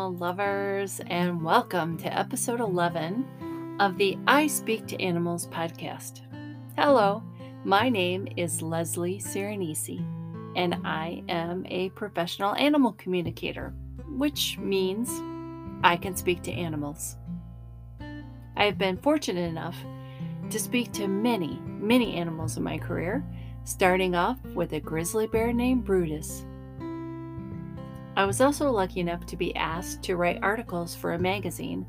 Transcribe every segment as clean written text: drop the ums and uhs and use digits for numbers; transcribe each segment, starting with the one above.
animal lovers, and welcome to episode 11 of the I Speak to Animals podcast. Hello, my name is Leslie Cirinesi, and I am a professional animal communicator, which means I can speak to animals. I have been fortunate enough to speak to many, many animals in my career, starting off with a grizzly bear named Brutus. I was also lucky enough to be asked to write articles for a magazine,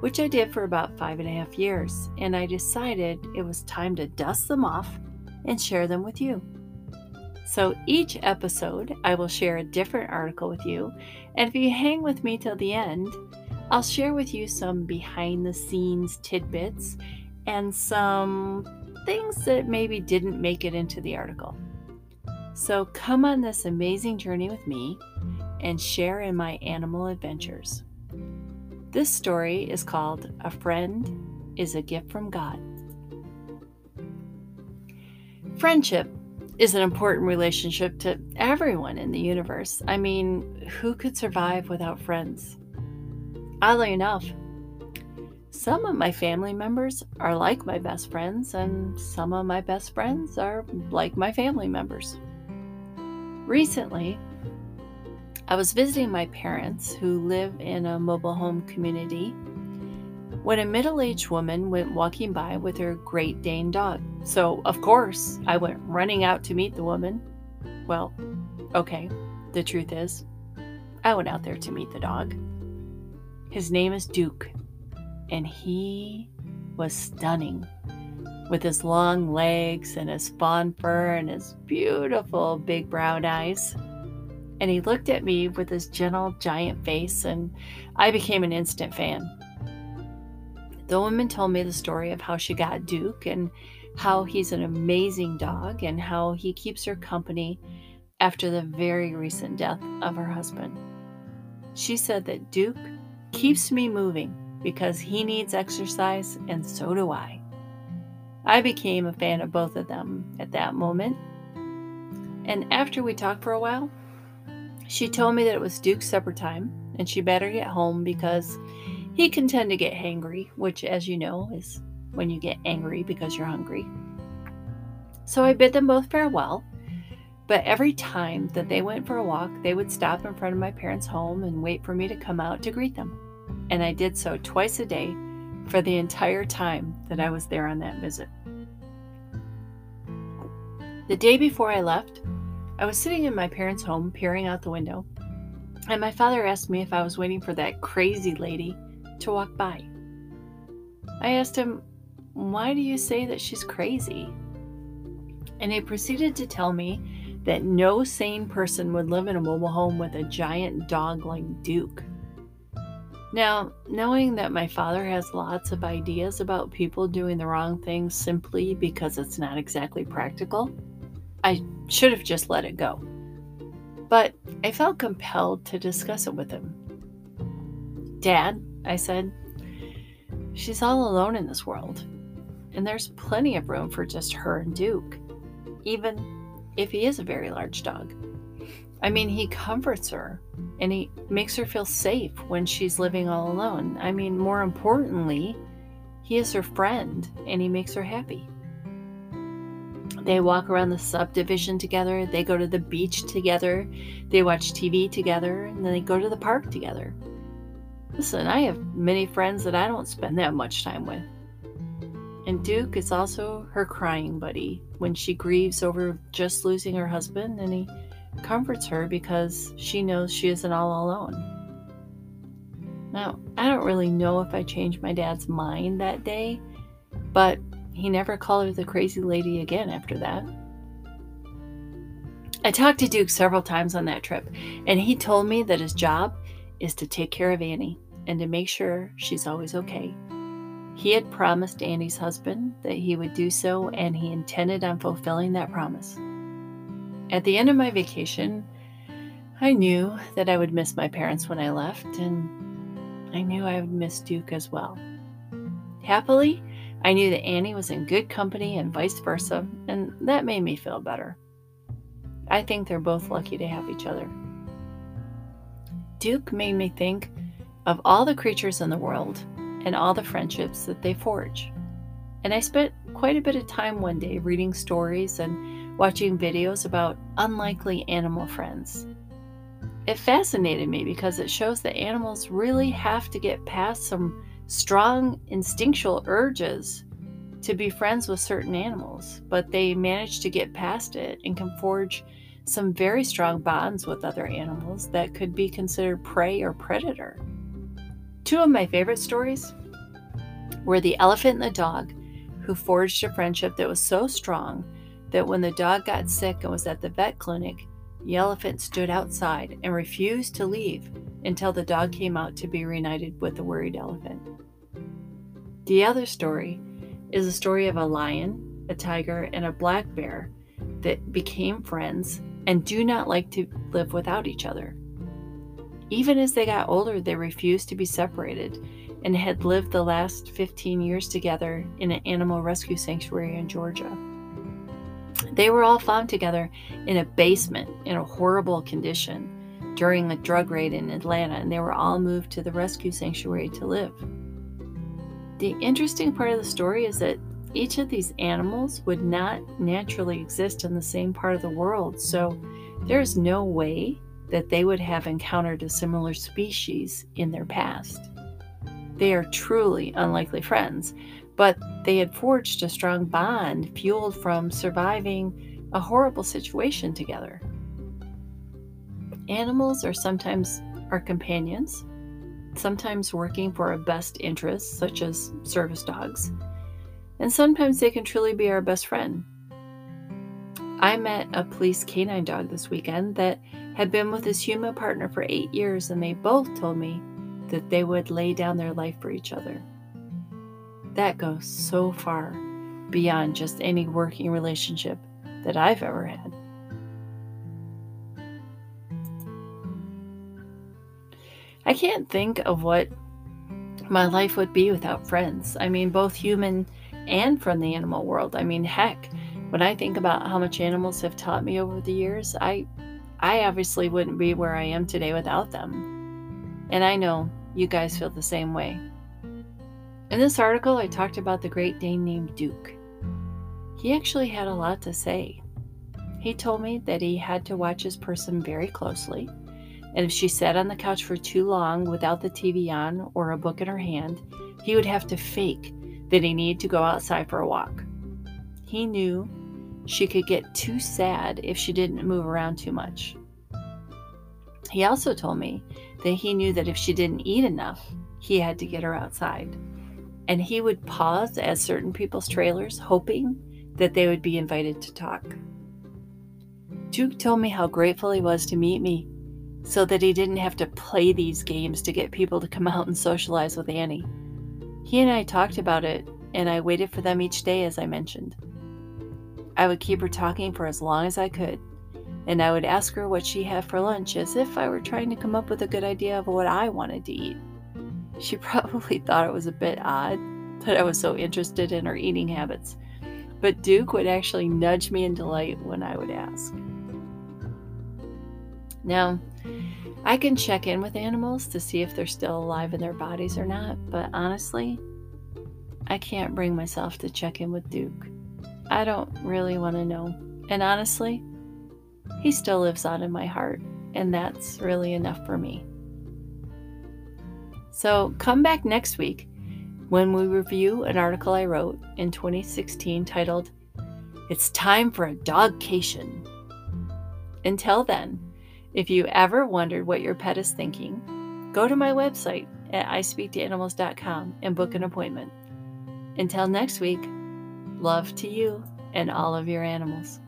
which I did for about 5.5 years, and I decided it was time to dust them off and share them with you. So each episode, I will share a different article with you, and if you hang with me till the end, I'll share with you some behind-the-scenes tidbits and some things that maybe didn't make it into the article. So come on this amazing journey with me and share in my animal adventures. This story is called A Friend is a Gift from God. Friendship is an important relationship to everyone in the universe. I mean, who could survive without friends? Oddly enough, some of my family members are like my best friends, and some of my best friends are like my family members. Recently, I was visiting my parents, who live in a mobile home community, when a middle-aged woman went walking by with her Great Dane dog. So, of course, I went running out to meet the woman. Well, okay, the truth is, I went out there to meet the dog. His name is Duke, and he was stunning with his long legs and his fawn fur and his beautiful big brown eyes. And he looked at me with his gentle giant face, and I became an instant fan. The woman told me the story of how she got Duke and how he's an amazing dog and how he keeps her company after the very recent death of her husband. She said that Duke keeps me moving because he needs exercise, and so do I. I became a fan of both of them at that moment. And after we talked for a while, she told me that it was Duke's supper time, and she better get home because he can tend to get hangry, which, as you know, is when you get angry because you're hungry. So I bid them both farewell, but every time that they went for a walk, they would stop in front of my parents' home and wait for me to come out to greet them. And I did so twice a day for the entire time that I was there on that visit. The day before I left, I was sitting in my parents' home peering out the window, and my father asked me if I was waiting for that crazy lady to walk by. I asked him, "Why do you say that she's crazy?" And he proceeded to tell me that no sane person would live in a mobile home with a giant dog like Duke. Now, knowing that my father has lots of ideas about people doing the wrong thing simply because it's not exactly practical, I should have just let it go, but I felt compelled to discuss it with him. "Dad," I said, "she's all alone in this world, and there's plenty of room for just her and Duke, even if he is a very large dog. I mean, he comforts her, and he makes her feel safe when she's living all alone. I mean, more importantly, he is her friend, and he makes her happy. They walk around the subdivision together, they go to the beach together, they watch TV together, and then they go to the park together. Listen, I have many friends that I don't spend that much time with. And Duke is also her crying buddy when she grieves over just losing her husband, and he comforts her because she knows she isn't all alone." Now, I don't really know if I changed my dad's mind that day, but he never called her the crazy lady again after that. I talked to Duke several times on that trip, and he told me that his job is to take care of Annie and to make sure she's always okay. He had promised Annie's husband that he would do so, and he intended on fulfilling that promise. At the end of my vacation, I knew that I would miss my parents when I left, and I knew I would miss Duke as well. Happily, I knew that Annie was in good company and vice versa, and that made me feel better. I think they're both lucky to have each other. Duke made me think of all the creatures in the world and all the friendships that they forge. And I spent quite a bit of time one day reading stories and watching videos about unlikely animal friends. It fascinated me because it shows that animals really have to get past some strong instinctual urges to be friends with certain animals, but they manage to get past it and can forge some very strong bonds with other animals that could be considered prey or predator. Two of my favorite stories were the elephant and the dog, who forged a friendship that was so strong that when the dog got sick and was at the vet clinic, the elephant stood outside and refused to leave until the dog came out to be reunited with the worried elephant. The other story is a story of a lion, a tiger, and a black bear that became friends and do not like to live without each other. Even as they got older, they refused to be separated and had lived the last 15 years together in an animal rescue sanctuary in Georgia. They were all found together in a basement in a horrible condition during a drug raid in Atlanta, and they were all moved to the rescue sanctuary to live. The interesting part of the story is that each of these animals would not naturally exist in the same part of the world, so there's no way that they would have encountered a similar species in their past. They are truly unlikely friends, but they had forged a strong bond fueled from surviving a horrible situation together. Animals are sometimes our companions, sometimes working for our best interests, such as service dogs, and sometimes they can truly be our best friend. I met a police canine dog this weekend that had been with his human partner for 8 years, and they both told me that they would lay down their life for each other. That goes so far beyond just any working relationship that I've ever had. I can't think of what my life would be without friends. I mean, both human and from the animal world. I mean, heck, when I think about how much animals have taught me over the years, I obviously wouldn't be where I am today without them. And I know you guys feel the same way. In this article, I talked about the Great Dane named Duke. He actually had a lot to say. He told me that he had to watch his person very closely, and if she sat on the couch for too long without the TV on or a book in her hand, he would have to fake that he needed to go outside for a walk. He knew she could get too sad if she didn't move around too much. He also told me that he knew that if she didn't eat enough, he had to get her outside. And he would pause at certain people's trailers, hoping that they would be invited to talk. Duke told me how grateful he was to meet me so that he didn't have to play these games to get people to come out and socialize with Annie. He and I talked about it, and I waited for them each day, as I mentioned. I would keep her talking for as long as I could, and I would ask her what she had for lunch, as if I were trying to come up with a good idea of what I wanted to eat. She probably thought it was a bit odd that I was so interested in her eating habits, but Duke would actually nudge me in delight when I would ask. Now, I can check in with animals to see if they're still alive in their bodies or not, but honestly, I can't bring myself to check in with Duke. I don't really want to know. And honestly, he still lives on in my heart, and that's really enough for me. So come back next week when we review an article I wrote in 2016 titled, "It's Time for a Dogcation." Until then, if you ever wondered what your pet is thinking, go to my website at iSpeakToAnimals.com and book an appointment. Until next week, love to you and all of your animals.